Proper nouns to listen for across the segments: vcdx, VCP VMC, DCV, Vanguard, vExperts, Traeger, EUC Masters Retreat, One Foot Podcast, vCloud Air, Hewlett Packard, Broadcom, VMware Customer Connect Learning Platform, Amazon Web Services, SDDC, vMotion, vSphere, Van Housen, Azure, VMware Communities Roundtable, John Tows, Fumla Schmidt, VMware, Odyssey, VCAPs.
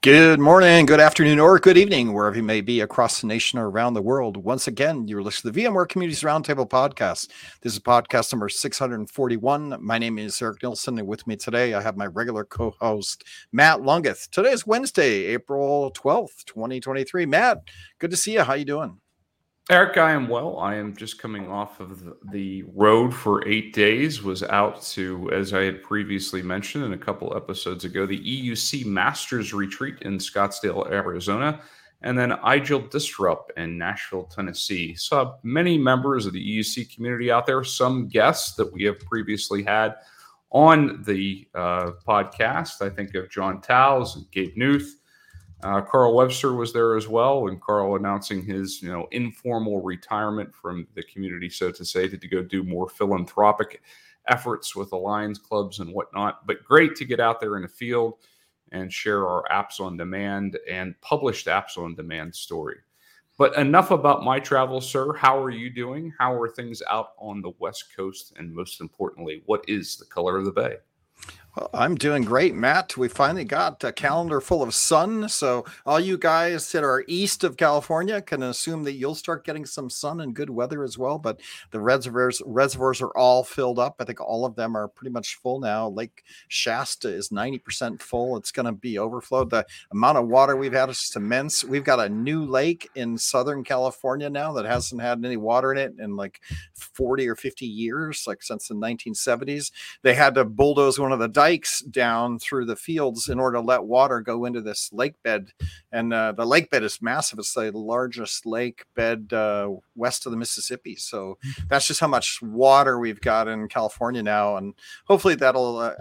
Good morning, good afternoon, or good evening, wherever you may be across the nation or around the world. Once again, you're listening to the VMware Communities Roundtable podcast. This is podcast number 641. My name is Eric Nielsen, and with me today, I have my regular co-host, Matt Lungeth. Today is Wednesday, April 12th, 2023. Matt, good to see you. How you doing? Eric, I am well. I am just coming off of the road for 8 days, was out to, as I had previously mentioned in a couple episodes ago, the EUC Masters Retreat in Scottsdale, Arizona, and then IGEL Disrupt in Nashville, Tennessee. Saw many members of the EUC community out there, some guests that we have previously had on the podcast. I think of John Tows and Gabe Newth. Karl Webster was there as well, and Karl announcing his, informal retirement from the community, so to say, to go do more philanthropic efforts with the Lions Clubs and whatnot. But great to get out there in the field and share our apps on demand and published apps on demand story. But enough about my travel, sir. How are you doing? How are things out on the West Coast? And most importantly, what is the color of the bay? Well, I'm doing great, Matt. We finally got a calendar full of sun. So all you guys that are east of California can assume that you'll start getting some sun and good weather as well. But the reservoirs are all filled up. I think all of them are pretty much full now. Lake Shasta is 90% full. It's going to be overflowed. The amount of water we've had is just immense. We've got a new lake in Southern California now that hasn't had any water in it in like 40 or 50 years, like since the 1970s. They had to bulldoze one of the dikes down through the fields in order to let water go into this lake bed. And the lake bed is massive. It's the largest lake bed west of the Mississippi. So that's just how much water we've got in California now. And hopefully that'll,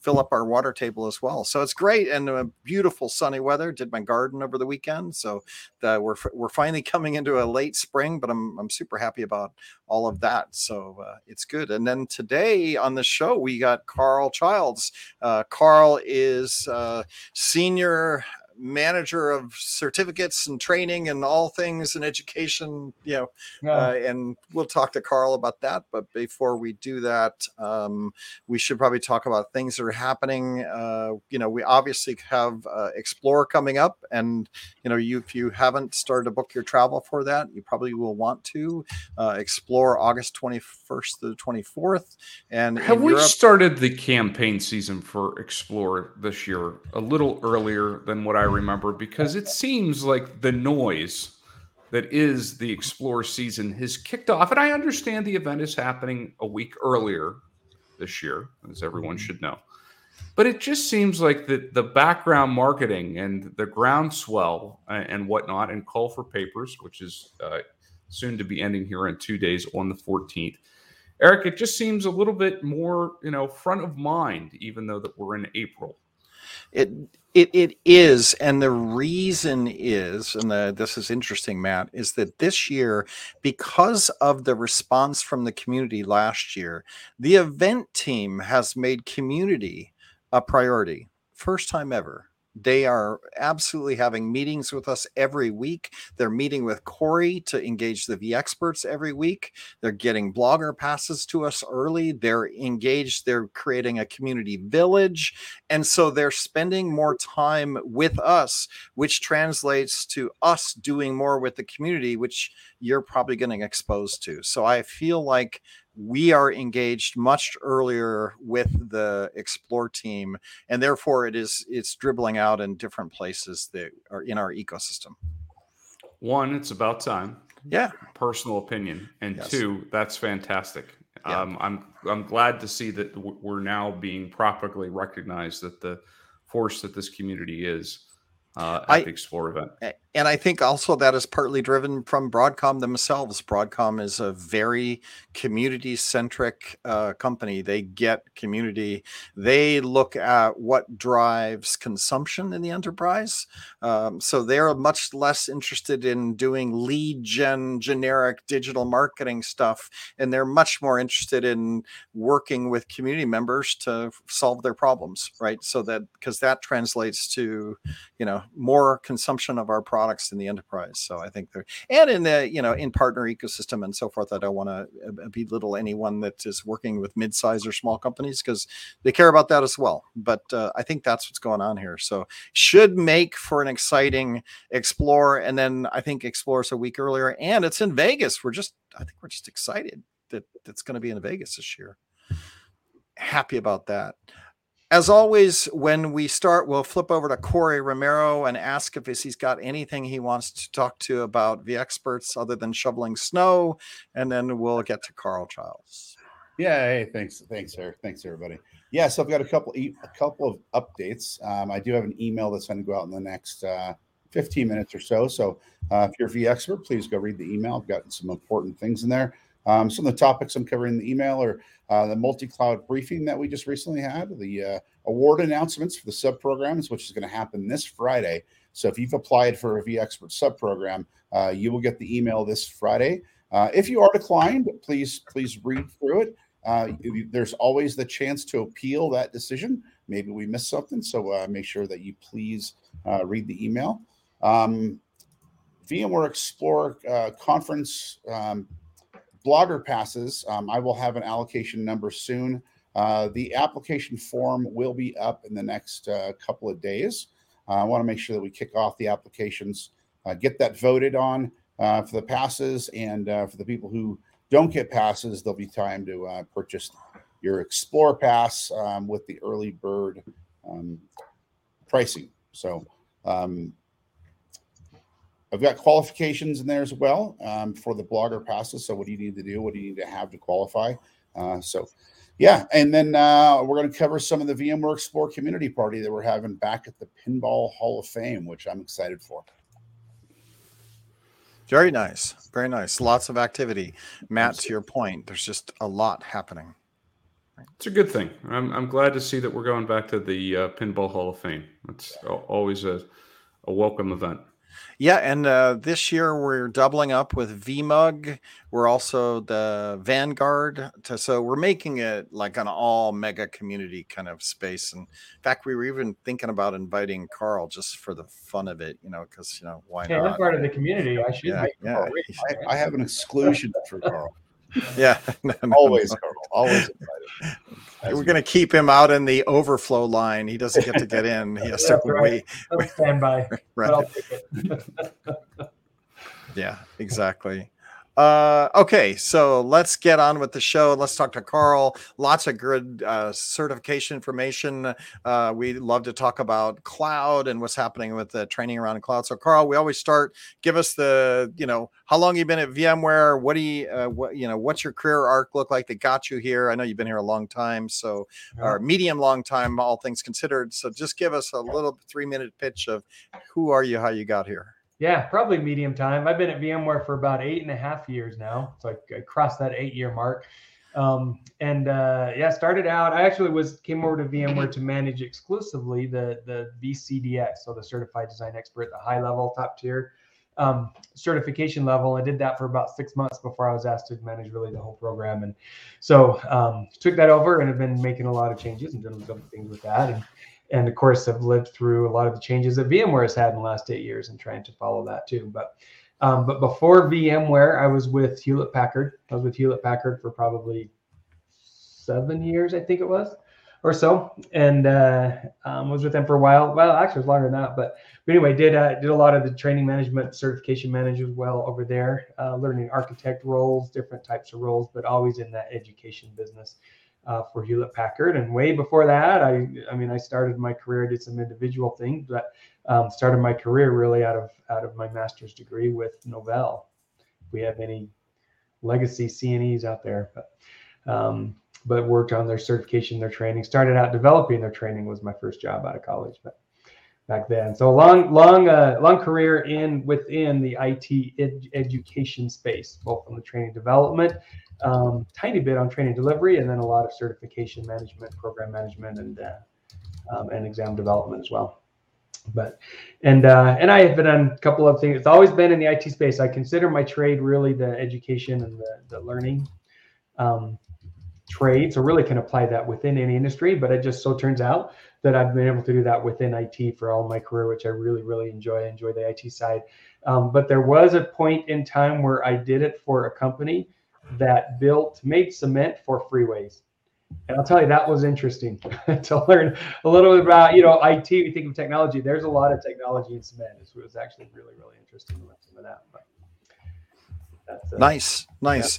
fill up our water table as well. So it's great. And beautiful sunny weather. Did my garden over the weekend. So we're finally coming into a late spring, but I'm super happy about all of that. So it's good. And then today on the show, we got Karl Childs. Karl is senior manager of certificates and training and all things in education, and we'll talk to Karl about that. But before we do that, we should probably talk about things that are happening. We obviously have Explore coming up, and if you haven't started to book your travel for that, you probably will want to. Explore August 21st through the 24th. And have we started the campaign season for Explore this year a little earlier than what I remember, because it seems like the noise that is the Explore season has kicked off. And I understand the event is happening a week earlier this year, as everyone should know. But it just seems like the background marketing and the groundswell and whatnot, and call for papers, which is soon to be ending here in 2 days on the 14th. Eric, it just seems a little bit more, front of mind, even though that we're in April. It is, and the reason is, this is interesting, Matt, is that this year, because of the response from the community last year, the event team has made community a priority. First time ever. They are absolutely having meetings with us every week. They're meeting with Corey to engage the vExperts every week. They're getting blogger passes to us early. They're engaged. They're creating a community village. And so they're spending more time with us, which translates to us doing more with the community, which you're probably getting exposed to. So I feel like we are engaged much earlier with the Explore team, and therefore it's dribbling out in different places that are in our ecosystem. One, it's about time. Yeah. Personal opinion. And yes. Two, that's fantastic. Yeah. I'm glad to see that we're now being properly recognized that the force that this community is. At the Explore event. And I think also that is partly driven from Broadcom themselves. Broadcom is a very community-centric company. They get community. They look at what drives consumption in the enterprise. So they're much less interested in doing lead gen, generic digital marketing stuff. And they're much more interested in working with community members to solve their problems, right? So that, because that translates to, more consumption of our products. products in the enterprise. So I think they're, and in the, you know, in partner ecosystem and so forth, I don't want to belittle anyone that is working with mid-size or small companies because they care about that as well. But I think that's what's going on here. So should make for an exciting Explore. And then I think Explore's a week earlier and it's in Vegas. I think we're just excited that it's going to be in Vegas this year. Happy about that. As always, when we start, we'll flip over to Corey Romero and ask if he's got anything he wants to talk to about vExperts other than shoveling snow, and then we'll get to Karl Childs. Yeah, hey, thanks, Eric. Thanks, everybody. Yeah, so I've got a couple of updates. I do have an email that's going to go out in the next 15 minutes or so. So if you're a vExpert, please go read the email. I've got some important things in there. Some of the topics I'm covering in the email are the multi-cloud briefing that we just recently had, the award announcements for the sub-programs, which is going to happen this Friday. So if you've applied for a vExpert sub-program, you will get the email this Friday. If you are declined, please read through it. There's always the chance to appeal that decision. Maybe we missed something, so make sure that you please read the email. VMware Explore conference blogger passes. I will have an allocation number soon. The application form will be up in the next couple of days. I want to make sure that we kick off the applications, get that voted on for the passes, and for the people who don't get passes, there'll be time to purchase your Explore pass with the early bird pricing. So I've got qualifications in there as well for the blogger passes. So what do you need to do? What do you need to have to qualify? So yeah, and then we're going to cover some of the VMware Explore community party that we're having back at the Pinball Hall of Fame, which I'm excited for. Very nice. Very nice. Lots of activity. Matt, to your point, there's just a lot happening. It's a good thing. I'm glad to see that we're going back to the Pinball Hall of Fame. It's always a welcome event. Yeah, and this year we're doubling up with VMUG. We're also the Vanguard. So we're making it like an all mega community kind of space. And in fact, we were even thinking about inviting Karl just for the fun of it, you know, because, you know, why not? I'm part of the community. I should make Karl. I have an exclusion for Karl. Yeah. No, always, Karl. Always invited. We're going to keep him out in the overflow line. He doesn't get to get in. He has to wait. Right. Stand by. Right. Yeah, exactly. Okay, so let's get on with the show. Let's talk to Karl. Lots of good certification information. We love to talk about cloud and what's happening with the training around cloud. So Karl, we always start, give us the, you know, how long you've been at VMware? What do you, what's your career arc look like that got you here? I know you've been here a long time, so, or medium long time, all things considered. So just give us a little 3-minute pitch of who are you, how you got here. Yeah, probably medium time. I've been at VMware for about 8.5 years now. So I crossed that 8-year mark. Started out, I actually came over to VMware to manage exclusively the VCDX, so the Certified Design Expert, the high level, top tier certification level. I did that for about 6 months before I was asked to manage really the whole program. And so took that over and have been making a lot of changes and doing some things with that. And of course, I've lived through a lot of the changes that VMware has had in the last 8 years and trying to follow that too. But before VMware, I was with Hewlett Packard. I was with Hewlett Packard for probably 7 years, I think it was, or so. And was with them for a while. Well, actually, it was longer than that. But anyway, did a lot of the training management, certification management well over there, learning architect roles, different types of roles, but always in that education business. For Hewlett Packard. And way before that, I started my career, did some individual things, but started my career really out of my master's degree with Novell. If we have any legacy CNEs out there, but worked on their certification, their training, started out developing their training was my first job out of college, but back then. So long career within the IT education space, both on the training development, tiny bit on training delivery, and then a lot of certification management, program management, and exam development as well. And I have been on a couple of things. It's always been in the IT space. I consider my trade really the education and the learning. trade. So really can apply that within any industry, but it just so turns out that I've been able to do that within IT for all my career, which I really, really enjoy. I enjoy the IT side. But there was a point in time where I did it for a company that made cement for freeways. And I'll tell you, that was interesting to learn a little bit about, IT, we think of technology, there's a lot of technology in cement. It was actually really, really interesting to learn some of that. But that's nice.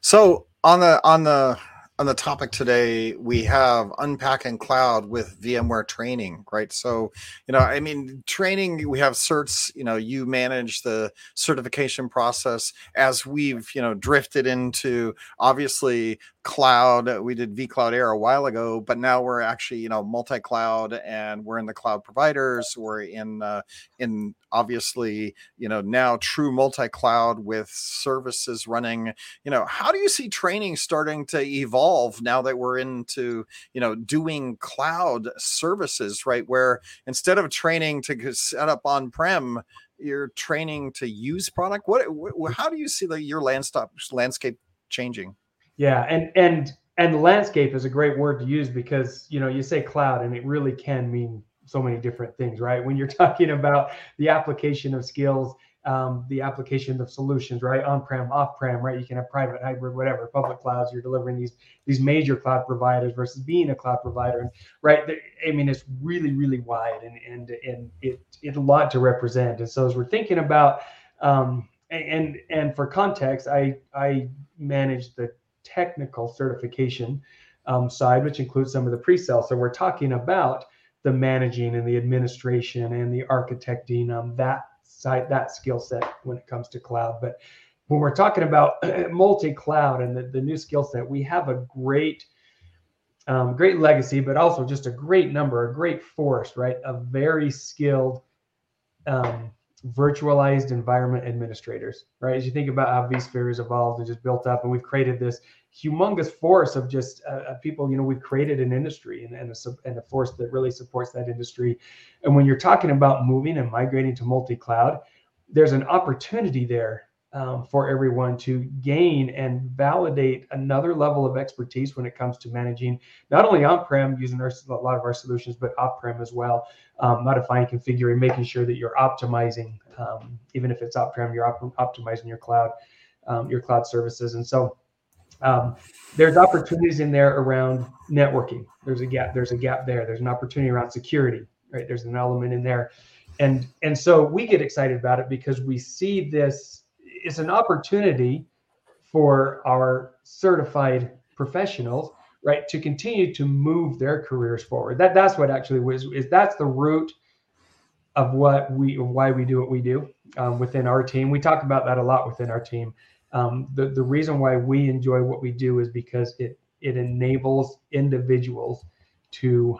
So on the topic today, we have unpacking cloud with VMware training, right? So, training, we have certs, you manage the certification process as we've, drifted into obviously cloud. We did vCloud Air a while ago, but now we're actually, multi-cloud, and we're in the cloud providers. We're in obviously, now true multi-cloud with services running. How do you see training starting to evolve now that we're into, doing cloud services, right? Where instead of training to set up on-prem, you're training to use product. How do you see your landscape changing? Yeah. And landscape is a great word to use because, you say cloud and it really can mean so many different things, right? When you're talking about the application of skills, the application of solutions, right? On-prem, off-prem, right? You can have private, hybrid, whatever, public clouds. You're delivering these major cloud providers versus being a cloud provider, and right? It's really, really wide and it's a lot to represent. And so as we're thinking about, and for context, I manage the technical certification side, which includes some of the pre-sale. So we're talking about the managing and the administration and the architecting, that side, that skill set when it comes to cloud. But when we're talking about multi-cloud and the new skill set, we have a great legacy, but also just a great number, a great force, right? A very skilled virtualized environment administrators, right? As you think about how vSphere has evolved and just built up, and we've created this humongous force of just people, we've created an industry and a force that really supports that industry. And when you're talking about moving and migrating to multi-cloud, there's an opportunity there for everyone to gain and validate another level of expertise when it comes to managing not only on-prem using a lot of our solutions, but off-prem as well, modifying, configuring, making sure that you're optimizing, even if it's off-prem, you're optimizing your cloud services. And so there's opportunities in there around networking. There's a gap there. There's an opportunity around security, right? There's an element in there. And so we get excited about it because we see this. It's an opportunity for our certified professionals, right, to continue to move their careers forward. That's what actually is that's the root of why we do what we do within our team. We talk about that a lot within our team. The reason why we enjoy what we do is because it enables individuals to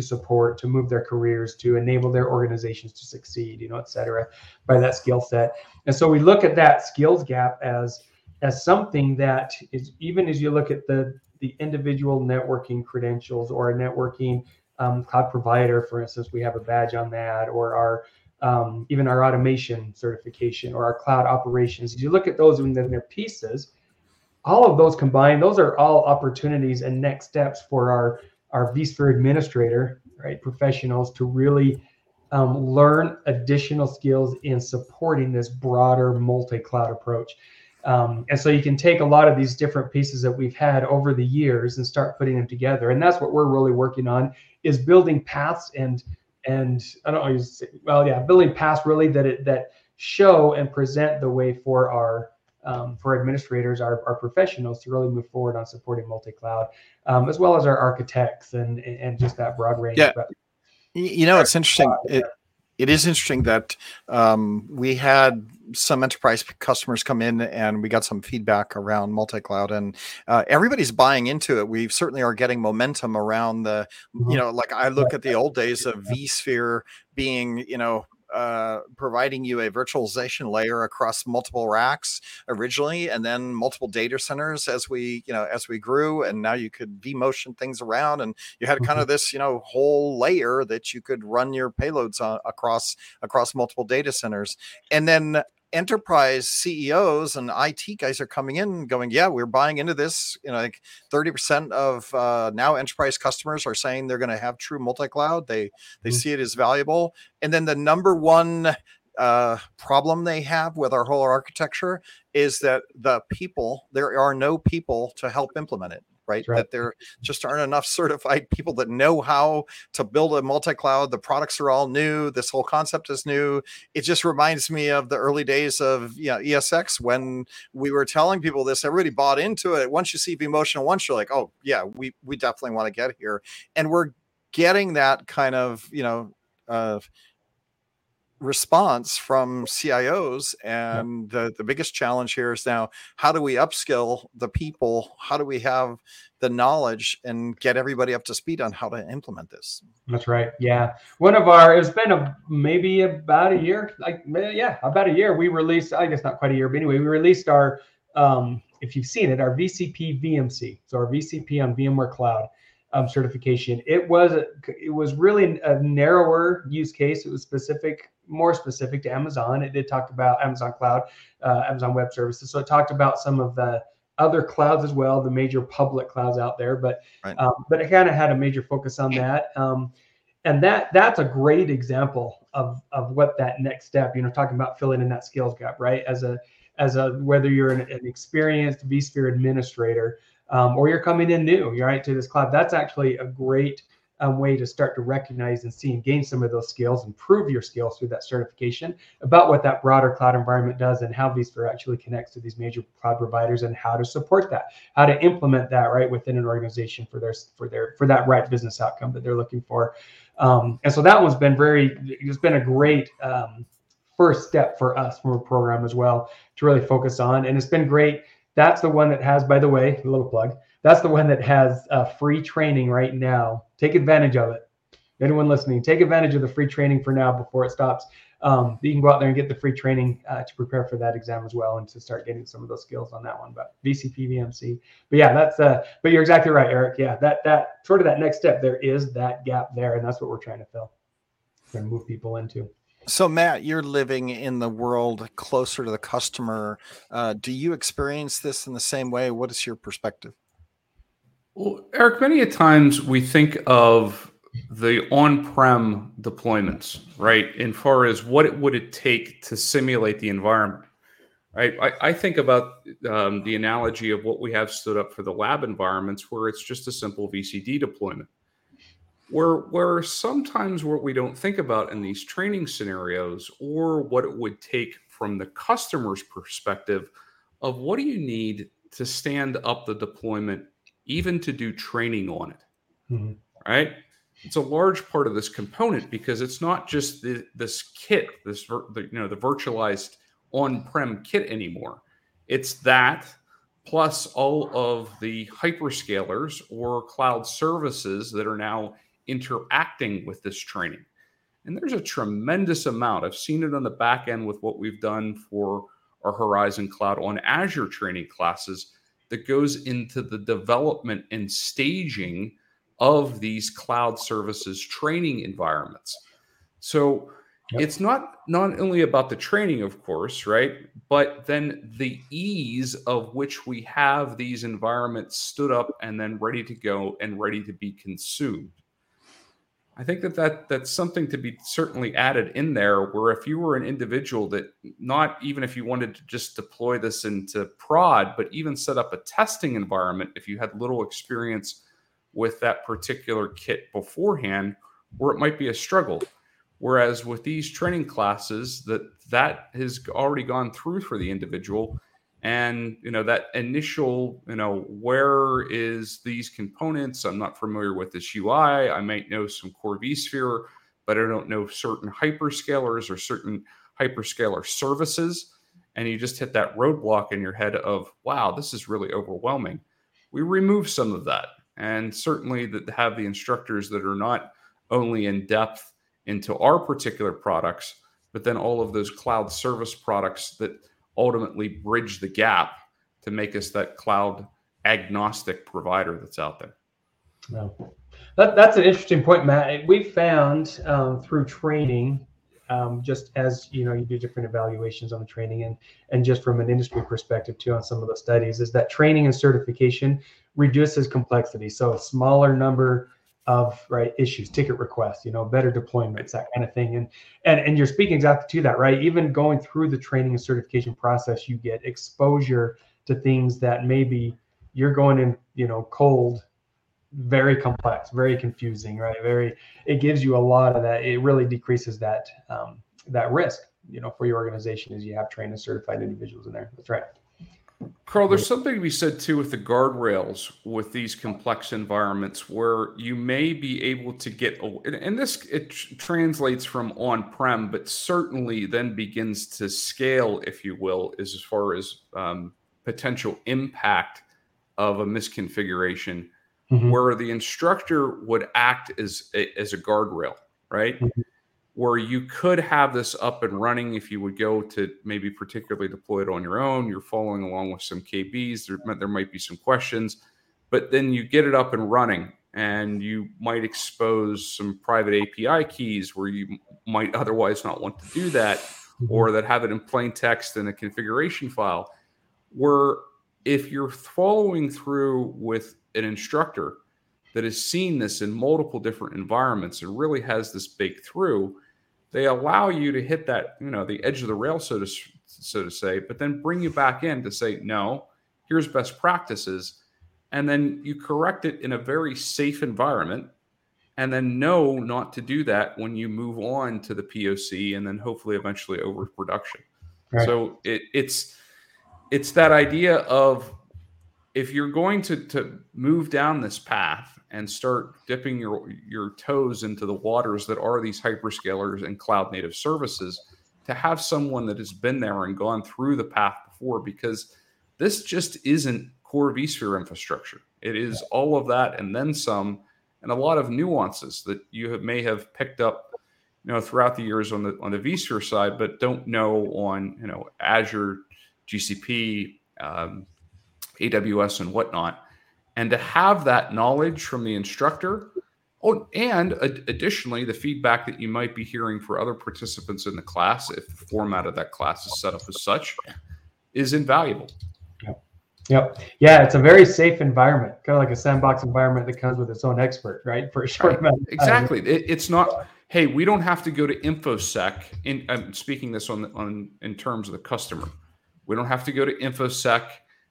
support, to move their careers, to enable their organizations to succeed, et cetera, by that skill set. And so we look at that skills gap as something that is, even as you look at the individual networking credentials or a networking cloud provider, for instance, we have a badge on that, or even our automation certification or our cloud operations. As you look at those in their pieces, all of those combined, those are all opportunities and next steps for our vSphere administrator, right, professionals to really learn additional skills in supporting this broader multi-cloud approach. And so you can take a lot of these different pieces that we've had over the years and start putting them together. And that's what we're really working on, is building paths building paths really that show and present the way for our for administrators, our professionals to really move forward on supporting multi-cloud, as well as our architects and just that broad range. Yeah. But, it's interesting. It is interesting that we had some enterprise customers come in and we got some feedback around multi-cloud, and everybody's buying into it. We certainly are getting momentum around the, like I look at the old days of vSphere being, providing you a virtualization layer across multiple racks originally, and then multiple data centers as we grew, and now you could vMotion things around, and you had kind of this whole layer that you could run your payloads on across multiple data centers. And then enterprise CEOs and IT guys are coming in going, yeah, we're buying into this. You know, like 30% of now enterprise customers are saying they're going to have true multi-cloud. They see it as valuable. And then the number one problem they have with our whole architecture is that the people, there are no people to help implement it. Right. That there just aren't enough certified people that know how to build a multi-cloud. The products are all new. This whole concept is new. It just reminds me of the early days of ESX when we were telling people this. Everybody bought into it. Once you see vMotion, once you're like, oh yeah, we definitely want to get here, and we're getting that kind of response from CIOs. And the biggest challenge here is now, how do we upskill the people? How do we have the knowledge and get everybody up to speed on how to implement this? That's right. Yeah. One of our, it's been about a year. We released, I guess not quite a year, but anyway, we released our, if you've seen it, our VCP VMC. So our VCP on VMware Cloud certification. It was really a narrower use case. It was more specific to Amazon. It did talk about Amazon Cloud, Amazon Web Services. So it talked about some of the other clouds as well, the major public clouds out there. But but it kind of had a major focus on that. And that's a great example of what that next step, talking about filling in that skills gap, right? As a whether you're an experienced vSphere administrator or you're coming in new, right, to this cloud, that's actually a great way to start to recognize and see and gain some of those skills, improve your skills through that certification about what that broader cloud environment does and how vSphere actually connects to these major cloud providers and how to support that, how to implement that right within an organization for that right business outcome that they're looking for. And so that one's been a great first step for us from a program as well to really focus on. And it's been great. That's the one that has, by the way, a little plug, that's the one that has free training right now. Take advantage of it. Anyone listening, take advantage of the free training for now before it stops. You can go out there and get the free training to prepare for that exam as well and to start getting some of those skills on that one. But VCP, VMC. But yeah, that's. But you're exactly right, Eric. Yeah, that sort of that next step. There is that gap there, and that's what we're trying to fill and move people into. So, Matt, you're living in the world closer to the customer. Do you experience this in the same way? What is your perspective? Well, Eric, many a times we think of the on-prem deployments, right? In far as what it would take to simulate the environment, right? I think about the analogy of what we have stood up for the lab environments where it's just a simple VCD deployment. Where sometimes what we don't think about in these training scenarios or what it would take from the customer's perspective of what do you need to stand up the deployment, even to do training on it, right? It's a large part of this component because it's not just the virtualized on-prem kit anymore. It's that plus all of the hyperscalers or cloud services that are now interacting with this training. And there's a tremendous amount. I've seen it on the back end with what we've done for our Horizon Cloud on Azure training classes that goes into the development and staging of these cloud services training environments. So it's not only about the training, of course, right? But then the ease of which we have these environments stood up and then ready to go and ready to be consumed. I think that's something to be certainly added in there, where if you were an individual that not even if you wanted to just deploy this into prod, but even set up a testing environment, if you had little experience with that particular kit beforehand, where it might be a struggle. Whereas with these training classes, that has already gone through for the individual. And, that initial, where is these components? I'm not familiar with this UI. I might know some core vSphere, but I don't know certain hyperscalers or certain hyperscaler services. And you just hit that roadblock in your head of, wow, this is really overwhelming. We remove some of that. And certainly that have the instructors that are not only in depth into our particular products, but then all of those cloud service products that ultimately bridge the gap to make us that cloud agnostic provider that's out there. That's an interesting point, Matt. We've found through training just as you do different evaluations on the training and just from an industry perspective too on some of the studies, is that training and certification reduces complexity. So a smaller number of issues, ticket requests, better deployments, that kind of thing. And you're speaking exactly to that, right? Even going through the training and certification process, you get exposure to things that maybe you're going in, cold, very complex, very confusing, right? It gives you a lot of that. It really decreases that that risk, for your organization as you have trained and certified individuals in there. That's right. Karl, there's something to be said too with the guardrails with these complex environments where you may be able to get, and this it translates from on-prem, but certainly then begins to scale, if you will, as far as potential impact of a misconfiguration, mm-hmm. where the instructor would act as a guardrail, right? Mm-hmm. Where you could have this up and running if you would go to maybe particularly deploy it on your own, you're following along with some KBs, there might be some questions, but then you get it up and running and you might expose some private API keys where you might otherwise not want to do that, or that have it in plain text in a configuration file, where if you're following through with an instructor that has seen this in multiple different environments and really has this baked through, they allow you to hit that, the edge of the rail, so to say, but then bring you back in to say, no, here's best practices. And then you correct it in a very safe environment. And then know not to do that when you move on to the POC and then hopefully eventually over production. Right. So it's that idea of, if you're going to move down this path and start dipping your toes into the waters that are these hyperscalers and cloud native services, to have someone that has been there and gone through the path before, because this just isn't core vSphere infrastructure. It is all of that and then some, and a lot of nuances that you may have picked up throughout the years on the vSphere side, but don't know on Azure, GCP, AWS and whatnot, and to have that knowledge from the instructor, and additionally, the feedback that you might be hearing for other participants in the class, if the format of that class is set up as such, is invaluable. Yep. Yeah, it's a very safe environment, kind of like a sandbox environment that comes with its own expert, right? For a short amount of time. Exactly. It's not, hey, we don't have to go to InfoSec, and I'm speaking this on in terms of the customer. We don't have to go to InfoSec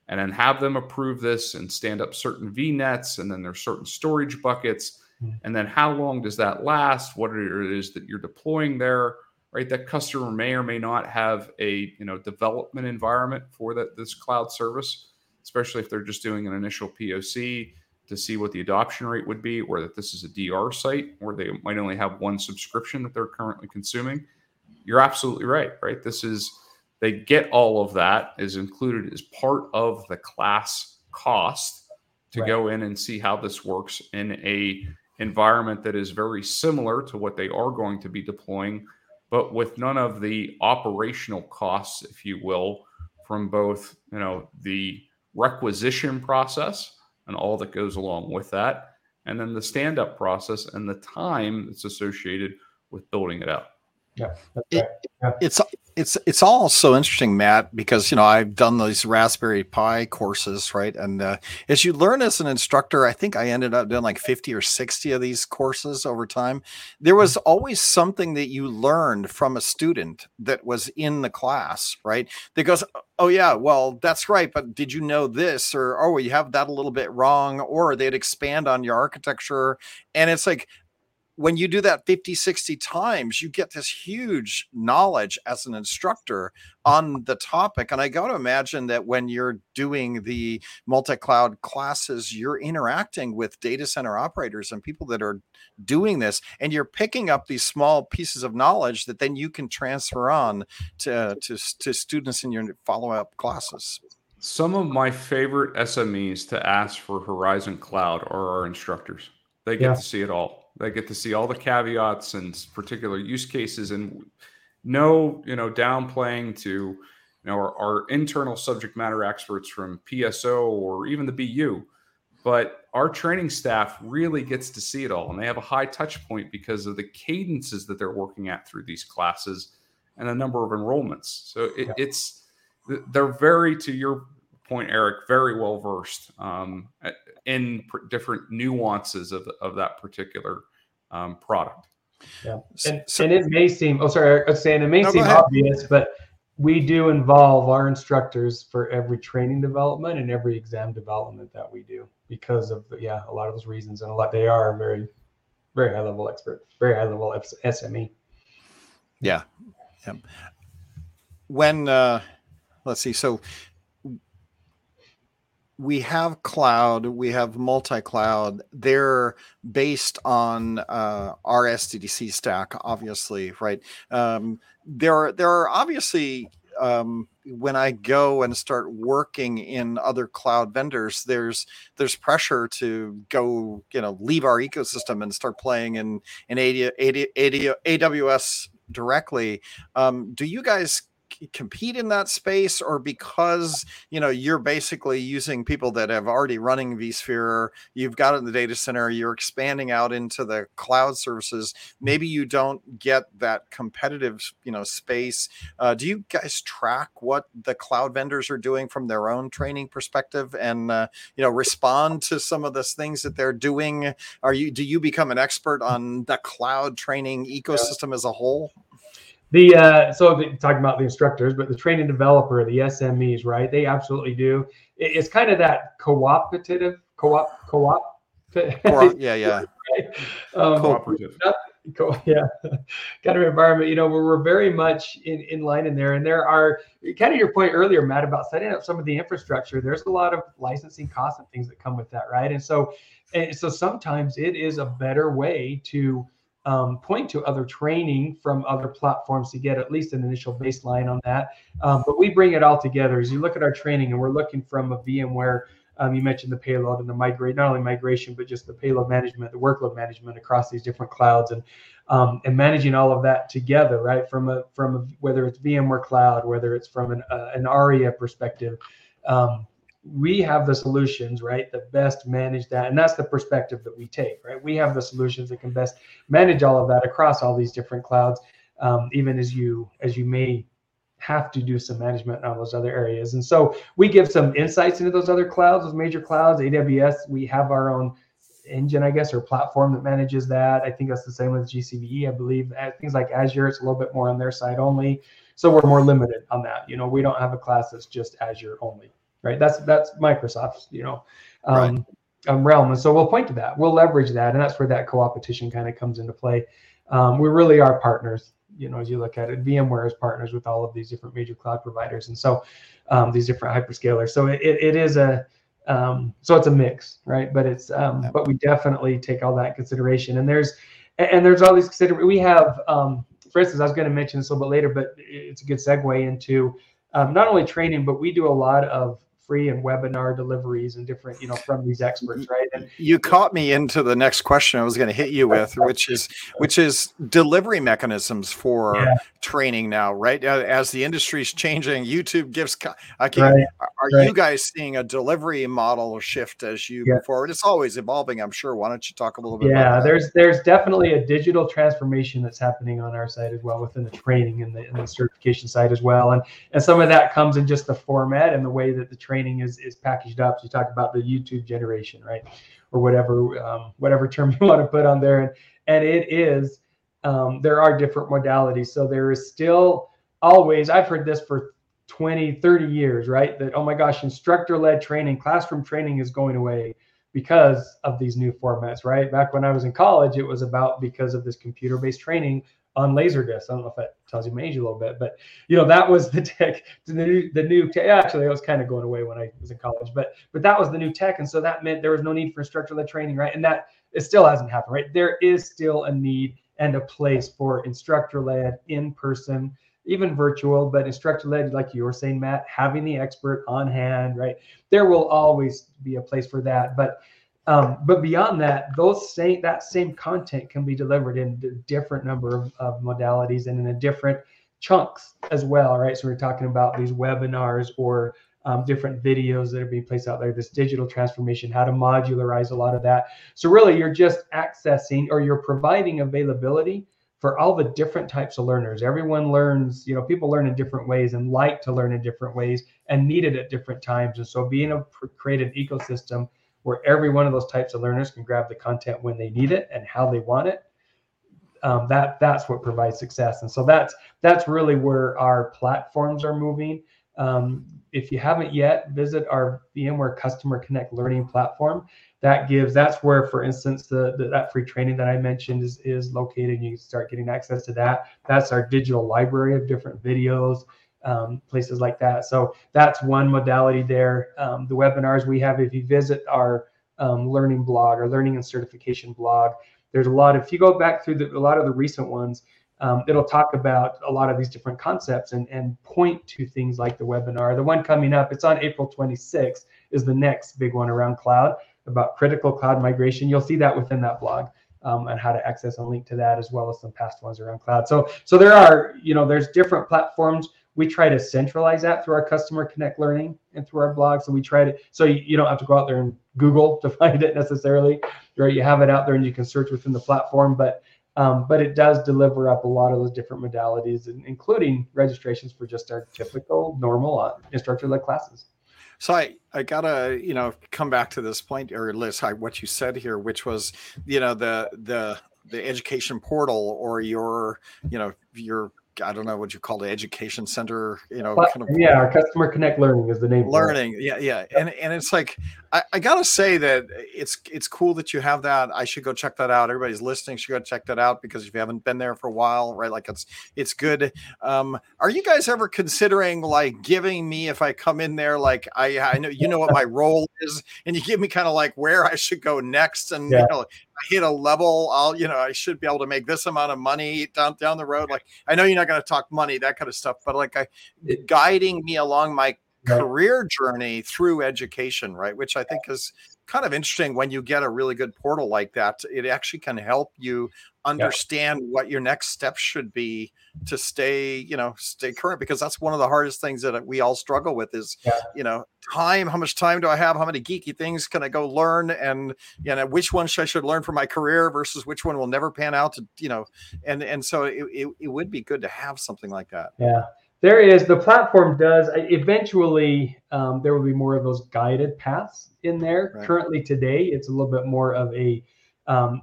and then have them approve this and stand up certain VNets, and then there's certain storage buckets. And then how long does that last? What it is that you're deploying there, right? That customer may or may not have a development environment for this cloud service, especially if they're just doing an initial POC to see what the adoption rate would be, or that this is a DR site, or they might only have one subscription that they're currently consuming. You're absolutely right? They get all of that is included as part of the class cost to go in and see how this works in a environment that is very similar to what they are going to be deploying, but with none of the operational costs, if you will, from both, the requisition process and all that goes along with that, and then the stand-up process and the time that's associated with building it up. Yeah, that's right. It's also interesting, Matt, because I've done these Raspberry Pi courses, right? And as you learn as an instructor, I think I ended up doing like 50 or 60 of these courses over time. There was always something that you learned from a student that was in the class, right? That goes, oh yeah, well that's right, but did you know this? Or oh, you have that a little bit wrong, or they'd expand on your architecture, and it's like, when you do that 50, 60 times, you get this huge knowledge as an instructor on the topic. And I got to imagine that when you're doing the multi-cloud classes, you're interacting with data center operators and people that are doing this, and you're picking up these small pieces of knowledge that then you can transfer on to students in your follow-up classes. Some of my favorite SMEs to ask for Horizon Cloud are our instructors. They get to see it all. They get to see all the caveats and particular use cases, and no, downplaying to, our internal subject matter experts from PSO or even the BU But our training staff really gets to see it all, and they have a high touch point because of the cadences that they're working at through these classes and the number of enrollments. So they're very, to your point, Eric, very well versed in different nuances of that particular product. Yeah, and it may seem obvious, but we do involve our instructors for every training development and every exam development that we do because of a lot of those reasons, and they are very, very high level experts, very high level SME. Yeah, yeah. When let's see, so we have cloud, we have multi-cloud. They're based on our SDDC stack, obviously, right? There are obviously, when I go and start working in other cloud vendors, there's pressure to go, leave our ecosystem and start playing in AWS directly. Do you guys compete in that space, or because you're basically using people that have already running vSphere, you've got it in the data center, you're expanding out into the cloud services, maybe you don't get that competitive space? Do you guys track what the cloud vendors are doing from their own training perspective and respond to some of the things that they're doing? Do you become an expert on the cloud training ecosystem as a whole? Talking about the instructors, but the training developer, the SMEs, right? They absolutely do. It's kind of that cooperative. Yeah. Right? Cooperative. Kind of environment, where we're very much in line in there. And there are, kind of your point earlier, Matt, about setting up some of the infrastructure. There's a lot of licensing costs and things that come with that, right? And so sometimes it is a better way to point to other training from other platforms to get at least an initial baseline on that. But we bring it all together. As you look at our training, and we're looking from a VMware, you mentioned the payload and the migrate, not only migration, but just the payload management, the workload management across these different clouds, and managing all of that together, right? From a, whether it's VMware Cloud, whether it's from an ARIA perspective, we have the solutions, right, that best manage that. And that's the perspective that we take, right? We have the solutions that can best manage all of that across all these different clouds, even as you may have to do some management on those other areas. And so we give some insights into those other clouds, those major clouds. AWS, we have our own engine, I guess, or platform that manages that. I think that's the same with GCVE, I believe. Things like Azure, it's a little bit more on their side only. So we're more limited on that. We don't have a class that's just Azure only. Right, that's Microsoft's, realm, and so we'll point to that. We'll leverage that, and that's where that co-opetition kind of comes into play. We really are partners, as you look at it. VMware is partners with all of these different major cloud providers, and so these different hyperscalers. So it is a it's a mix, right? But it's but we definitely take all that in consideration, and there's all these consider. We have, for instance, I was going to mention this a little bit later, but it's a good segue into not only training, but we do a lot of free and webinar deliveries and different, from these experts, right? And you caught me into the next question I was going to hit you with, which is delivery mechanisms for training now, right? As the industry's changing, YouTube gives. Are you guys seeing a delivery model shift as you move forward? It's always evolving, I'm sure. Why don't you talk a little bit? About that? There's definitely a digital transformation that's happening on our side as well, within the training and the certification side as well, and some of that comes in just the format and the way that the training is packaged up. So you talk about the YouTube generation, right, or whatever term you want to put on there, and it is there are different modalities. So there is still always, I've heard this for 20-30 years, right, that, oh my gosh, instructor-led training, classroom training is going away because of these new formats, right? Back when I was in college, it was about because of this computer-based training on Laserdisc. I don't know if that tells you my age a little bit, but that was the tech, the new tech. Actually, it was kind of going away when I was in college, but that was the new tech, and so that meant there was no need for instructor-led training, right? And that it still hasn't happened, right? There is still a need and a place for instructor-led, in-person, even virtual, but instructor-led, like you were saying, Matt, having the expert on hand, right? There will always be a place for that, but beyond that, that same content can be delivered in a different number of modalities and in a different chunks as well, right? So we're talking about these webinars or different videos that are being placed out there, this digital transformation, how to modularize a lot of that. So really you're just accessing, or you're providing availability for all the different types of learners. Everyone learns, you know, people learn in different ways and like to learn in different ways and need it at different times. And so being able to create an ecosystem where every one of those types of learners can grab the content when they need it and how they want it, that's what provides success. And so that's really where our platforms are moving. If you haven't yet, visit our VMware Customer Connect Learning Platform. That's where, for instance, that free training that I mentioned is located. You can start getting access to that. That's our digital library of different videos, places like that. So that's one modality there. The webinars we have, if you visit our learning blog, or learning and certification blog, there's a lot of, if you go back through a lot of the recent ones, it'll talk about a lot of these different concepts and point to things like the webinar. The one coming up, it's on April 26th, is the next big one around cloud, about critical cloud migration. You'll see that within that blog, and how to access and link to that, as well as some past ones around cloud. So there are, you know, there's different platforms. We try to centralize that through our Customer Connect Learning and through our blog. So we try to, so you don't have to go out there and Google to find it necessarily, right? You have it out there and you can search within the platform, but it does deliver up a lot of those different modalities, including registrations for just our typical, normal instructor-led classes. So I gotta, you know, come back to this point, or Liz, what you said here, which was, you know, the education portal, or your, you know, your, I don't know what you call the education center, you know, kind of, yeah, our Customer Connect Learning is the name. Learning. Yeah. And it's like, I gotta say that it's cool that you have that. I should go check that out. Everybody's listening should go check that out, because if you haven't been there for a while, right? Like it's good. Are you guys ever considering, like, giving me, if I come in there, like I know, you know what my role is, and you give me kind of like where I should go next, and you know, I hit a level, I'll, you know, I should be able to make this amount of money down the road. Like, I know you're not going to talk money, that kind of stuff, but like guiding me along my career journey through education, right? Which I think is kind of interesting. When you get a really good portal like that, it actually can help you understand what your next step should be to stay current, because that's one of the hardest things that we all struggle with is, you know, time. How much time do I have? How many geeky things can I go learn? And, you know, which one I should learn for my career versus which one will never pan out to, you know, and so it would be good to have something like that. Yeah. There is, the platform does, eventually there will be more of those guided paths in there. Right. Currently today, it's a little bit more of a,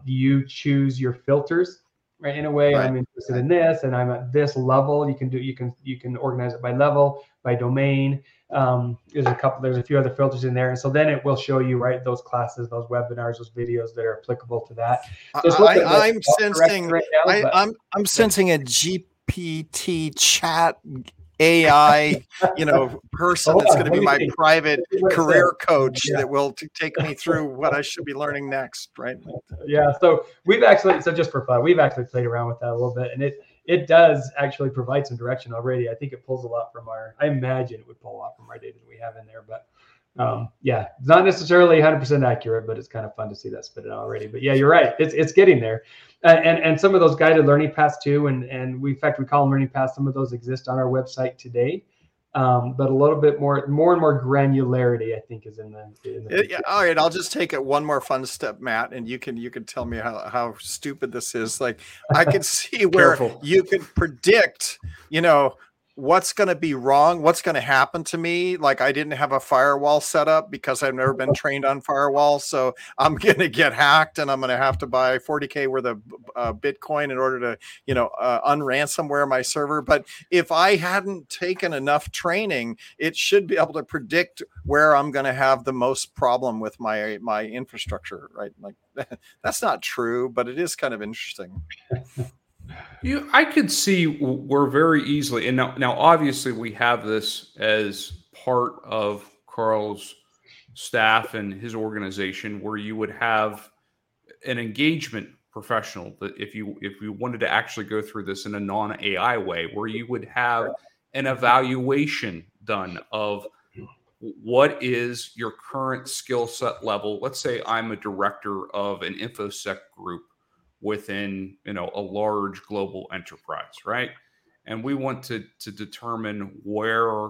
you choose your filters, right? In a way, right. I'm interested in this and I'm at this level. You can organize it by level, by domain. There's a few other filters in there. And so then it will show you, right, those classes, those webinars, those videos that are applicable to that. So I'm sensing a GPT chat AI, you know, person that's going to be my private career coach that will take me through what I should be learning next, right? Yeah. So just for fun, we've actually played around with that a little bit, and it does actually provide some direction already. I think it pulls a lot from I imagine it would pull a lot from our data that we have in there, but it's not necessarily 100% accurate, but it's kind of fun to see that spit it out already. But yeah, you're right. It's getting there. And some of those guided learning paths too. And we, in fact, we call them learning paths. Some of those exist on our website today. But a little bit more and more granularity, I think, is in the all right, I'll just take it one more fun step, Matt, and you can tell me how stupid this is. Like, I could see where you could predict, you know, what's going to be wrong, what's going to happen to me. Like, I didn't have a firewall set up because I've never been trained on firewall, so I'm going to get hacked and I'm going to have to buy $40,000 worth of Bitcoin in order to, you know, unransomware my server. But if I hadn't taken enough training, it should be able to predict where I'm going to have the most problem with my infrastructure, right? Like, that's not true, but it is kind of interesting. I could see we're very easily, and now obviously we have this as part of Karl's staff and his organization, where you would have an engagement professional that if you wanted to actually go through this in a non-AI way, where you would have an evaluation done of what is your current skill set level. Let's say I'm a director of an InfoSec group within, you know, a large global enterprise, right? And we want to determine where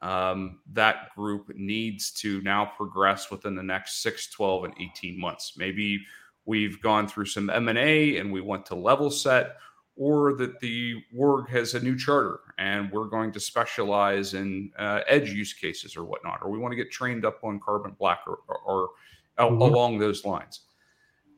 that group needs to now progress within the next 6, 12, and 18 months. Maybe we've gone through some M&A and we want to level set, or that the org has a new charter and we're going to specialize in edge use cases or whatnot, or we want to get trained up on carbon black or along those lines.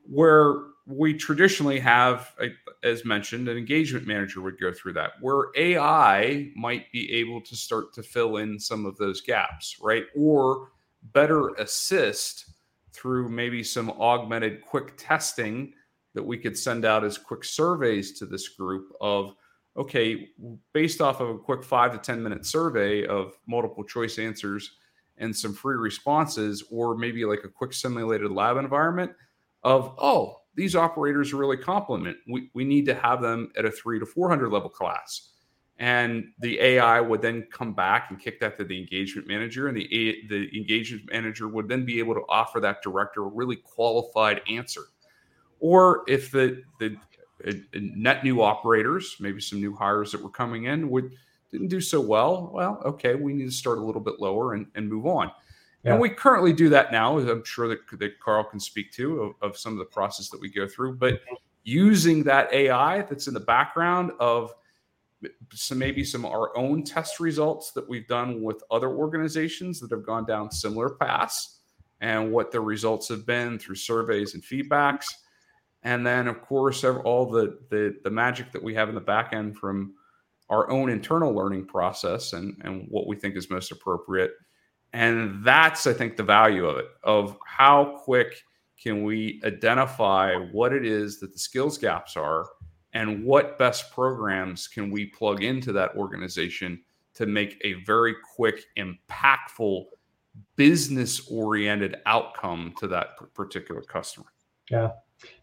Where we traditionally have, as mentioned, an engagement manager would go through that, where AI might be able to start to fill in some of those gaps, right? Or better assist through maybe some augmented quick testing that we could send out as quick surveys to this group of, okay, based off of a quick 5 to 10 minute survey of multiple choice answers and some free responses, or maybe like a quick simulated lab environment of, oh, these operators really complement. We need to have them at a 300 to 400 level class. And the AI would then come back and kick that to the engagement manager. And the engagement manager would then be able to offer that director a really qualified answer. Or if the net new operators, maybe some new hires that were coming in, didn't do so well, okay, we need to start a little bit lower and move on. Yeah. And we currently do that now, as I'm sure that Karl can speak to, of some of the process that we go through. But using that AI that's in the background of some of our own test results that we've done with other organizations that have gone down similar paths and what their results have been through surveys and feedbacks. And then, of course, all the magic that we have in the back end from our own internal learning process and what we think is most appropriate. And that's, I think, the value of it, of how quick can we identify what it is that the skills gaps are and what best programs can we plug into that organization to make a very quick, impactful, business-oriented outcome to that particular customer.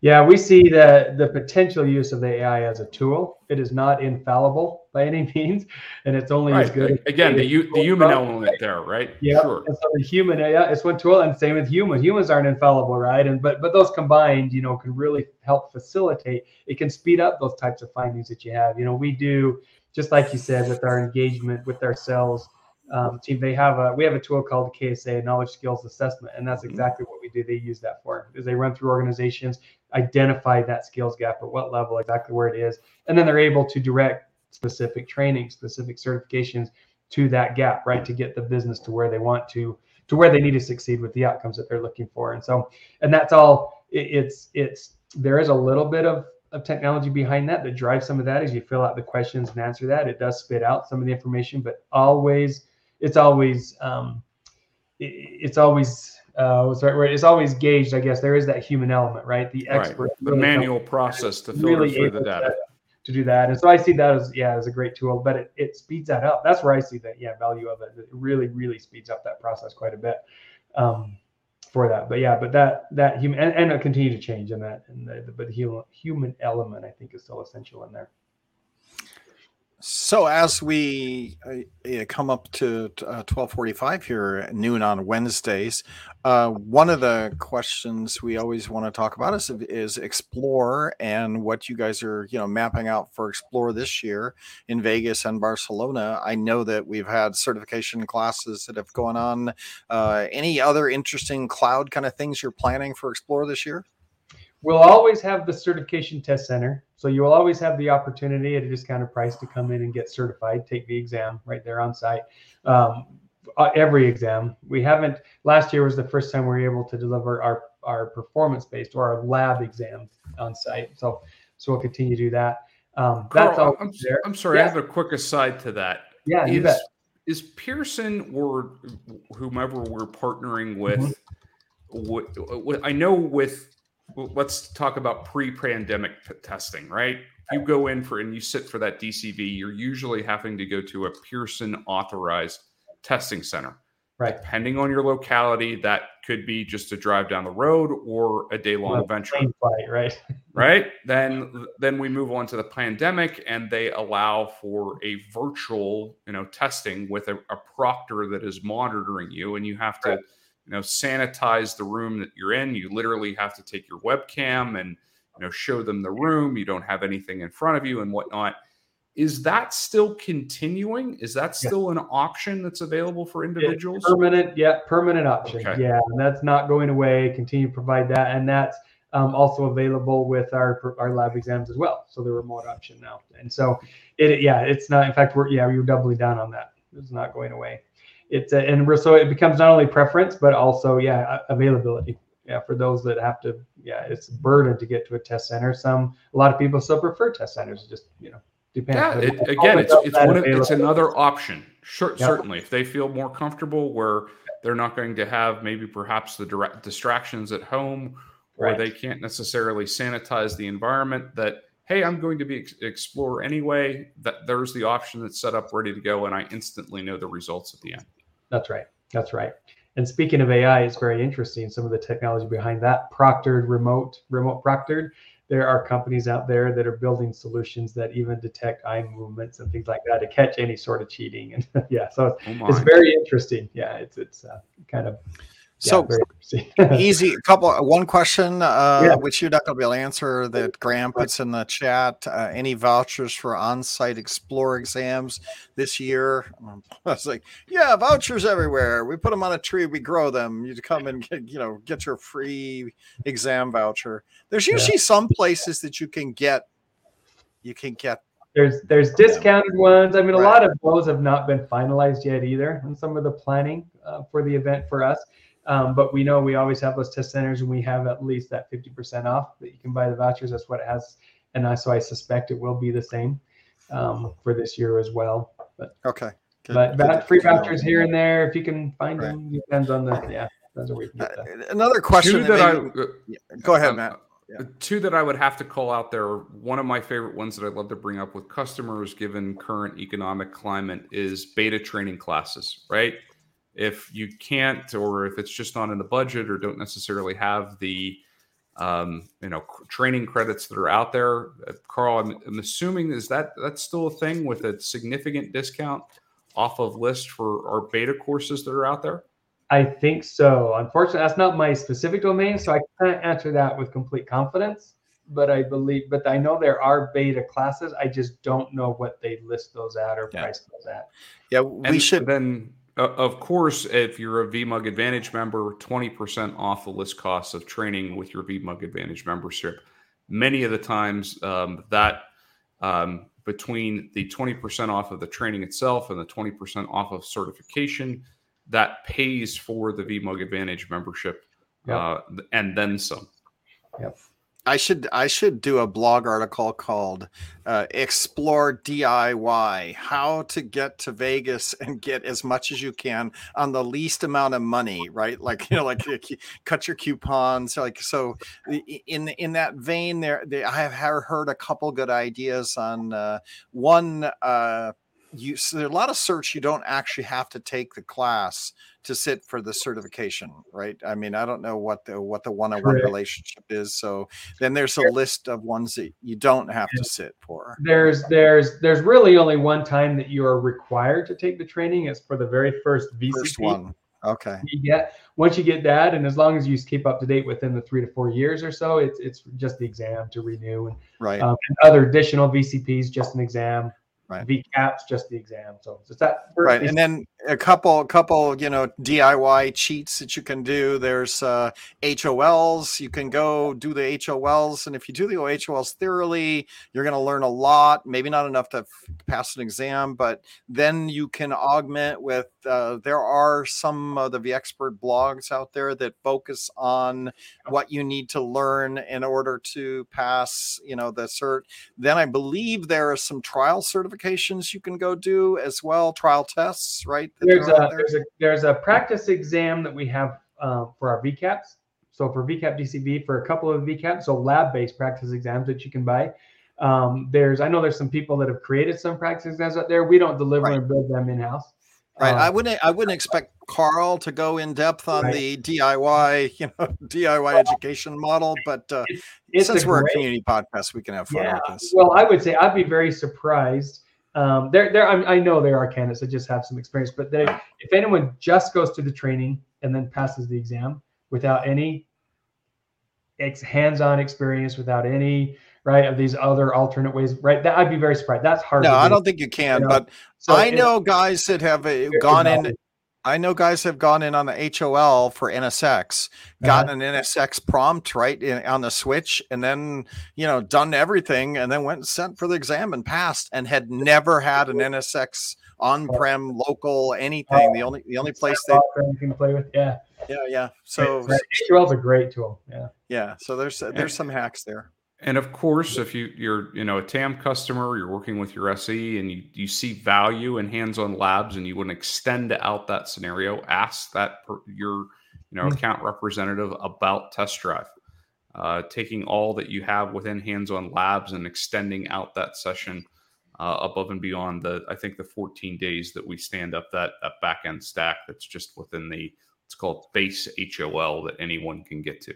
Yeah, we see the potential use of the AI as a tool. It is not infallible by any means, and it's only as good. Again, the human element there, right? Yeah, sure. And so the human, it's one tool, and same with humans. Humans aren't infallible, right? And but those combined, can really help facilitate. It can speed up those types of findings that you have. We do, just like you said, with our engagement with our sales team. We have a tool called KSA, Knowledge Skills Assessment, and that's exactly what we do. They use that for is they run through organizations, identify that skills gap at what level, exactly where it is, and then they're able to direct specific training, specific certifications to that gap, right, to get the business to where they want to where they need to succeed with the outcomes that they're looking for. And so, and that's all. It's there is a little bit of technology behind that drives some of that. As you fill out the questions and answer that, it does spit out some of the information, but it's always gauged, I guess. There is that human element, right? The expert, the really manual process to filter really through the data to do that. And so I see that as a great tool, but it speeds that up. That's where I see that value of it. It really, really speeds up that process quite a bit for that. But that human and it'll continue to change in that. But the human element, I think, is still essential in there. So as we come up to 12:45 here at noon on Wednesdays, one of the questions we always want to talk about is Explore and what you guys are mapping out for Explore this year in Vegas and Barcelona. I know that we've had certification classes that have gone on. Any other interesting cloud kind of things you're planning for Explore this year? We'll always have the certification test center. So you will always have the opportunity at a discounted price to come in and get certified, take the exam right there on site. Every exam. Last year was the first time we were able to deliver our performance-based or our lab exam on site. So we'll continue to do that. That's all. I'm sorry, yeah. I have a quick aside to that. Yeah, you bet. Is Pearson or whomever we're partnering with, I know with... Well, let's talk about pre-pandemic testing, right? You go in and you sit for that DCV, you're usually having to go to a Pearson authorized testing center. Right. Depending on your locality, that could be just a drive down the road or a day-long adventure. Right. Right? Then we move on to the pandemic and they allow for a virtual, testing with a proctor that is monitoring you, and you have to sanitize the room that you're in. You literally have to take your webcam and show them the room. You don't have anything in front of you and whatnot. Is that still continuing? Is that still an option that's available for individuals? It's permanent, permanent option. Okay. Yeah, and that's not going away. Continue to provide that, and that's also available with our lab exams as well. So the remote option now, and so it's not. In fact, we're doubling down on that. It's not going away. So it becomes not only preference but also availability. Yeah, for those that have to. Yeah, it's a burden to get to a test center. A lot of people still prefer test centers. Just depends. Yeah, it's another option. Sure, yeah. Certainly, if they feel more comfortable where they're not going to have perhaps the direct distractions at home, or they can't necessarily sanitize the environment. That I'm going to be Explorer anyway. That there's the option that's set up, ready to go, and I instantly know the results at the end. That's right. And speaking of AI, it's very interesting. Some of the technology behind that, proctored, remote proctored. There are companies out there that are building solutions that even detect eye movements and things like that to catch any sort of cheating. And so it's very interesting. Yeah, it's kind of very interesting. Easy. One question, which you're not going to be able to answer, that Graham puts in the chat. Any vouchers for on-site Explore exams this year? I was like, vouchers everywhere. We put them on a tree, we grow them. You come and get your free exam voucher. There's usually some places that you can get. There's discounted ones. I mean, a lot of those have not been finalized yet either, and some of the planning for the event for us. But we know we always have those test centers, and we have at least that 50% off that you can buy the vouchers. That's what it has. And so I suspect it will be the same for this year as well. But, okay. Good. But free vouchers here and there, if you can find them, depends on the, that's where we can get that. Another question. Go ahead, Matt. Yeah. Two that I would have to call out there. One of my favorite ones that I love to bring up with customers, given current economic climate, is beta training classes, right? If you can't, or if it's just not in the budget, or don't necessarily have the, training credits that are out there, Karl, I'm assuming is that's still a thing with a significant discount off of list for our beta courses that are out there? I think so. Unfortunately, that's not my specific domain, so I can't answer that with complete confidence. But I know there are beta classes. I just don't know what they list those at or price those at. Yeah, we should then. Of course, if you're a VMUG Advantage member, 20% off the list costs of training with your VMUG Advantage membership. Many of the times between the 20% off of the training itself and the 20% off of certification, that pays for the VMUG Advantage membership and then some. Yep. I should do a blog article called Explore DIY, how to get to Vegas and get as much as you can on the least amount of money, right? Cut your coupons. In that vein I have heard a couple good ideas on so there are a lot of certs you don't actually have to take the class to sit for the certification, right? I mean, I don't know what the one-on-one relationship is. So then there's a list of ones that you don't have to sit for. There's really only one time that you are required to take the training. It's for the very first VCP. First one. Okay. Once you get that, and as long as you keep up to date within the 3 to 4 years or so, it's just the exam to renew. Right. And other additional VCPs, just an exam. Right. VCAPs, just the exam. So it's that first right, and then a couple, DIY cheats that you can do. There's HOLs. You can go do the HOLs, and if you do the HOLs thoroughly, you're going to learn a lot. Maybe not enough to pass an exam, but then you can augment with. There are some of the vExpert blogs out there that focus on what you need to learn in order to pass, the cert. Then I believe there are some trial certifications you can go do as well, trial tests, right? There's a practice exam that we have for our VCAPs. So for VCAP DCV, for a couple of VCAPs, so lab-based practice exams that you can buy. I know there's some people that have created some practice exams out there. We don't deliver and build them in-house. Right. I wouldn't expect Karl to go in depth on the DIY, education model, but since we're a community podcast, we can have fun with this. Well, I would say I'd be very surprised. I know there are candidates that just have some experience, but if anyone just goes to the training and then passes the exam without any hands-on experience, without any right, of these other alternate ways, right? That I'd be very surprised. That's hard. No, to do. I don't think you can, you know? But so I know guys that have gone in. I know guys have gone in on the HOL for NSX, gotten an NSX prompt right on the switch, and then, you know, done everything, and then went and sent for the exam and passed, and had never had an NSX on-prem, local, anything. The only place they can play with, yeah. So HOL's a great tool, yeah. So there's some hacks there. And of course, if you're a TAM customer, you're working with your SE, and you see value in hands-on labs, and you want to extend out that scenario, ask that your account representative about test drive, taking all that you have within hands-on labs and extending out that session above and beyond the 14 days that we stand up that back-end stack that's just within the, it's called base HOL that anyone can get to.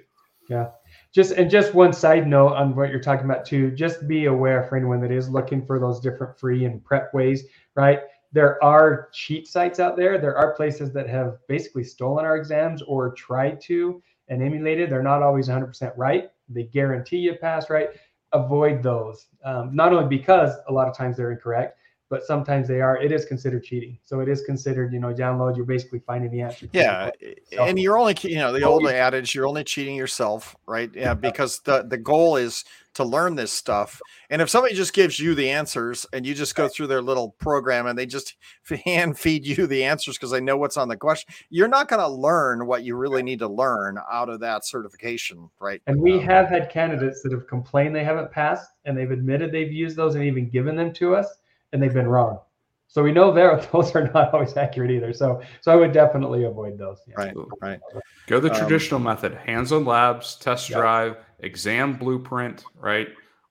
Yeah. Just one side note on what you're talking about too, just be aware for anyone that is looking for those different free and prep ways, right? There are cheat sites out there. There are places that have basically stolen our exams or tried to and emulated. They're not always 100% right. They guarantee you pass, right? Avoid those. Not only because a lot of times they're incorrect, but sometimes they are. It is considered cheating. So it is considered, download. You're basically finding the answer. Yeah. And you're only, the old adage, you're only cheating yourself, right? Yeah. Because the goal is to learn this stuff. And if somebody just gives you the answers and you just go through their little program and they just hand feed you the answers because they know what's on the question, you're not going to learn what you really need to learn out of that certification, right? And we have had candidates that have complained they haven't passed, and they've admitted they've used those and even given them to us, and they've been wrong. So we know those are not always accurate either. So I would definitely avoid those. Yeah. Right. Go the traditional method, hands-on labs, test drive, exam blueprint, right?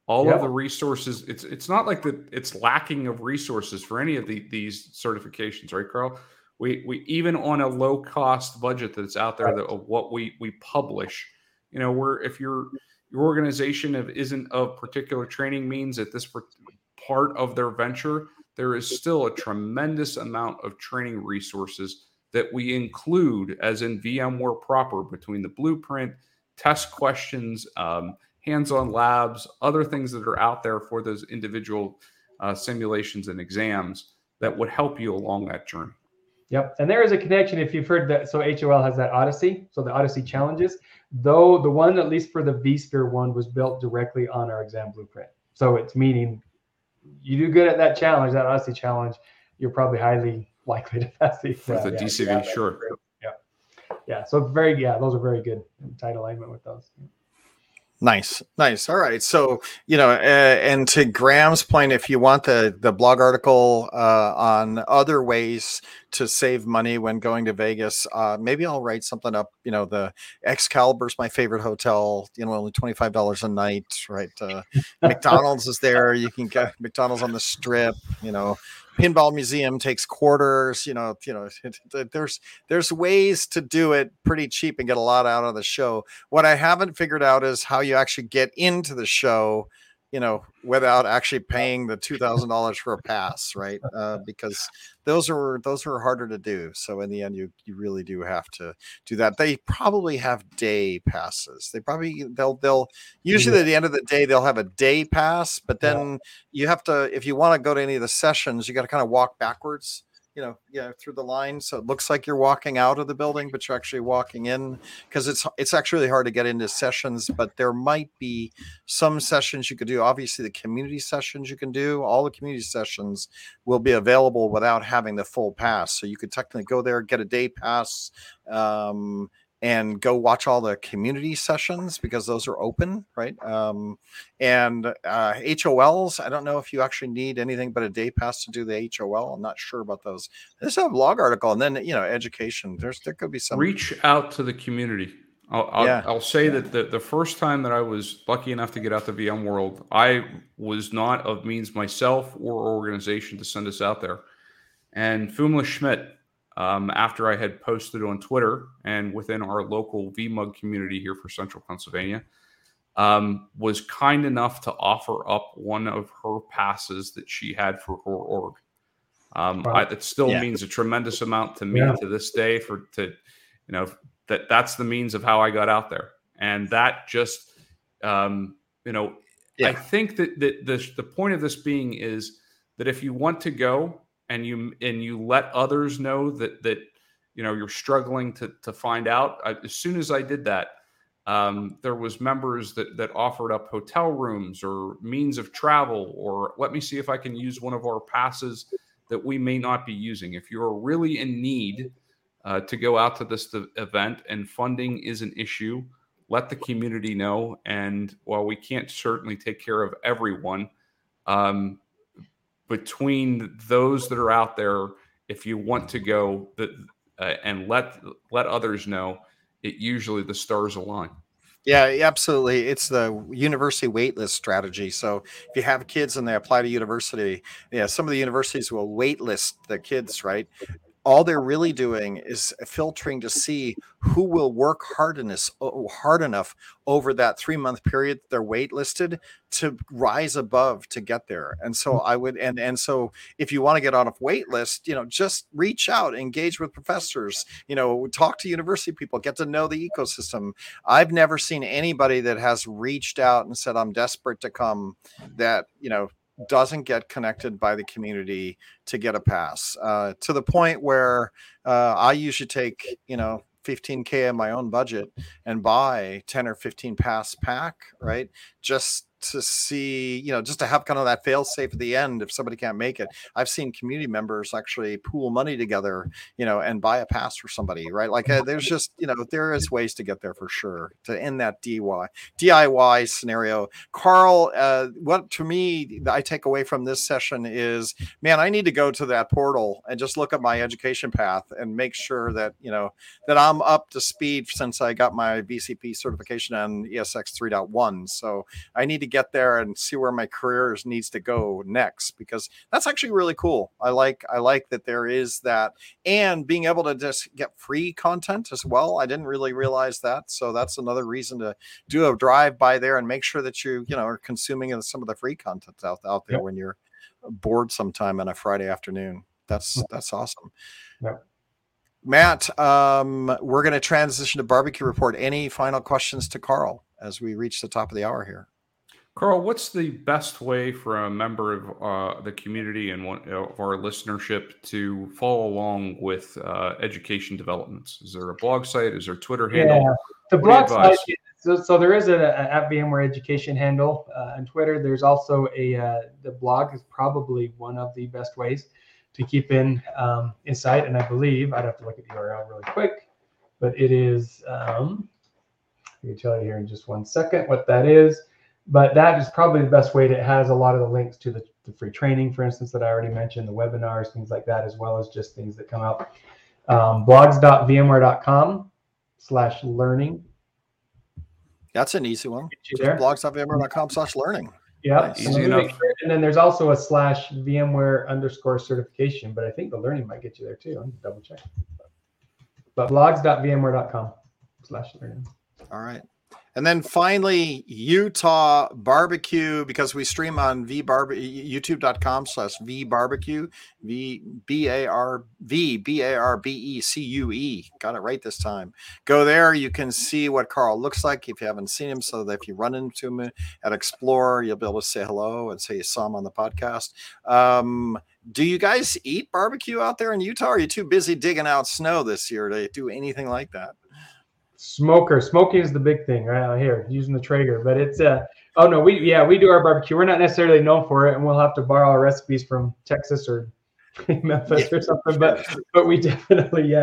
All of the resources. It's not like that it's lacking of resources for any of these certifications, right, Karl? We even on a low-cost budget that's out there of what we publish, where if your organization isn't of particular training means at this part of their venture, there is still a tremendous amount of training resources that we include as in VMware proper between the blueprint, test questions, hands-on labs, other things that are out there for those individual simulations and exams that would help you along that journey. Yep. And there is a connection if you've heard that. So HOL has that Odyssey. So the Odyssey challenges, though the one, at least for the vSphere one, was built directly on our exam blueprint. So it's meaning you do good at that challenge, that Odyssey challenge, you're probably highly likely to pass the exam. The DCV, sure. Yeah. So those are very good in tight alignment with those. Nice. All right. So, and to Graham's point, if you want the blog article on other ways to save money when going to Vegas, maybe I'll write something up. The Excalibur's my favorite hotel, only $25 a night, right? McDonald's is there. You can get McDonald's on the strip, Pinball Museum takes quarters, there's ways to do it pretty cheap and get a lot out of the show. What I haven't figured out is how you actually get into the show, without actually paying the $2,000 for a pass, right? Because those are harder to do. So in the end, you really do have to do that. They probably have day passes. They'll usually at the end of the day they'll have a day pass, but then you have to, if you want to go to any of the sessions, you got to kind of walk backwards, through the line. So it looks like you're walking out of the building, but you're actually walking in because it's actually hard to get into sessions, but there might be some sessions you could do. Obviously the community sessions you can do, all the community sessions will be available without having the full pass. So you could technically go there, get a day pass, and go watch all the community sessions because those are open, right? And HOLs, I don't know if you actually need anything but a day pass to do the HOL. I'm not sure about those. There's a blog article, and then, education. There could be some. Reach out to the community. I'll say that the first time that I was lucky enough to get out to VMworld, I was not of means myself or organization to send us out there. And Fumla Schmidt, after I had posted on Twitter and within our local VMUG community here for Central Pennsylvania, was kind enough to offer up one of her passes that she had for her org. That still means a tremendous amount to me to this day that's the means of how I got out there. And that just, I think that the point of this being is that if you want to go and you let others know that you know you're struggling to find out. As soon as I did that, there was members that offered up hotel rooms or means of travel, or let me see if I can use one of our passes that we may not be using. If you're really in need to go out to this event and funding is an issue, let the community know. And while we can't certainly take care of everyone, between those that are out there, if you want to go and let others know, it usually the stars align. Yeah, absolutely. It's the university waitlist strategy. So if you have kids and they apply to university, some of the universities will waitlist the kids, right? All they're really doing is filtering to see who will work hard enough over that 3-month period they're waitlisted to rise above to get there. And so I would, and so if you want to get on a waitlist, just reach out, engage with professors, talk to university people, get to know the ecosystem. I've never seen anybody that has reached out and said, I'm desperate to come, that, doesn't get connected by the community to get a pass, to the point where I usually take, $15K of my own budget and buy 10 or 15 pass pack, right? Just to see, just to have kind of that fail safe at the end if somebody can't make it. I've seen community members actually pool money together, and buy a pass for somebody, right? Like there's just, there is ways to get there for sure, to end that DIY scenario. Karl, what to me I take away from this session is, man, I need to go to that portal and just look at my education path and make sure that, that I'm up to speed since I got my VCP certification on ESX 3.1. So I need to get there and see where my career needs to go next, because that's actually really cool. I like that there is that, and being able to just get free content as well. I didn't really realize that. So that's another reason to do a drive by there and make sure that you, are consuming some of the free content out there when you're bored sometime on a Friday afternoon. That's awesome. Yeah. Matt, we're going to transition to Barbecue Report. Any final questions to Karl as we reach the top of the hour here? Karl, what's the best way for a member of the community and one of our listenership to follow along with education developments? Is there a blog site? Is there a Twitter handle? Yeah, the blog site. So there is an @VMware education handle on Twitter. There's also the blog is probably one of the best ways to keep insight. And I believe I'd have to look at the URL really quick, but it is. I can tell you here in just one second what that is. But that is probably the best way. It has a lot of the links to the free training, for instance, that I already mentioned, the webinars, things like that, as well as just things that come up. blogs.vmware.com/learning. That's an easy one. blogs.vmware.com/learning. Yeah. Nice. Easy enough. And then there's also a /VMware_certification, but I think the learning might get you there too. I'm double check. But blogs.vmware.com/learning. All right. And then finally, Utah Barbecue, because we stream on youtube.com/vbarbecue, VBARBECUE. Got it right this time. Go there. You can see what Karl looks like if you haven't seen him, so that if you run into him at Explore, you'll be able to say hello and say you saw him on the podcast. Do you guys eat barbecue out there in Utah? Or are you too busy digging out snow this year to do anything like that? Smoking is the big thing right out here, using the Traeger, but it's we do our barbecue. We're not necessarily known for it, and we'll have to borrow recipes from Texas or Memphis or something, but we definitely,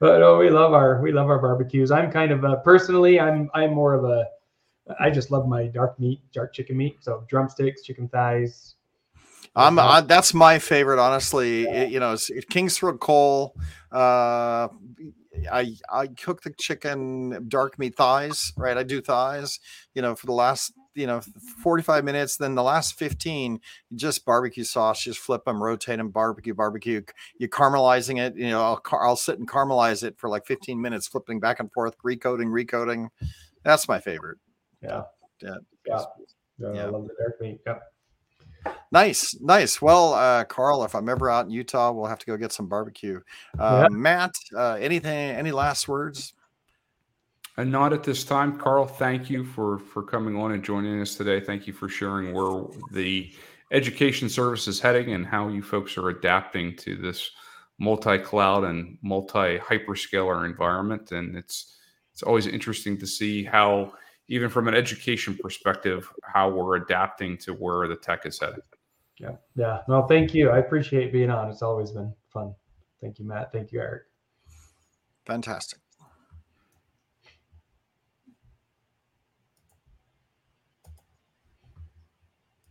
we love our barbecues. I'm kind of personally, I'm more of a, I just love my dark chicken meat. So drumsticks, chicken thighs. That's my favorite, honestly. Yeah. It's Kingsford Cole. I cook the chicken dark meat thighs, right? I do thighs, for the last, 45 minutes. Then the last 15, just barbecue sauce, just flip them, rotate them, barbecue. You're caramelizing it. I'll sit and caramelize it for like 15 minutes, flipping back and forth, recoating. That's my favorite. Yeah. Yeah. Yeah. I love the dark meat. Yeah. Nice. Well, Karl, if I'm ever out in Utah, we'll have to go get some barbecue. Matt, any last words? And not at this time. Karl, thank you for coming on and joining us today. Thank you for sharing where the education service is heading and how you folks are adapting to this multi-cloud and multi-hyperscaler environment. And it's always interesting to see how, even from an education perspective, how we're adapting to where the tech is headed. Yeah. Yeah. No, thank you. I appreciate being on. It's always been fun. Thank you, Matt. Thank you, Eric. Fantastic.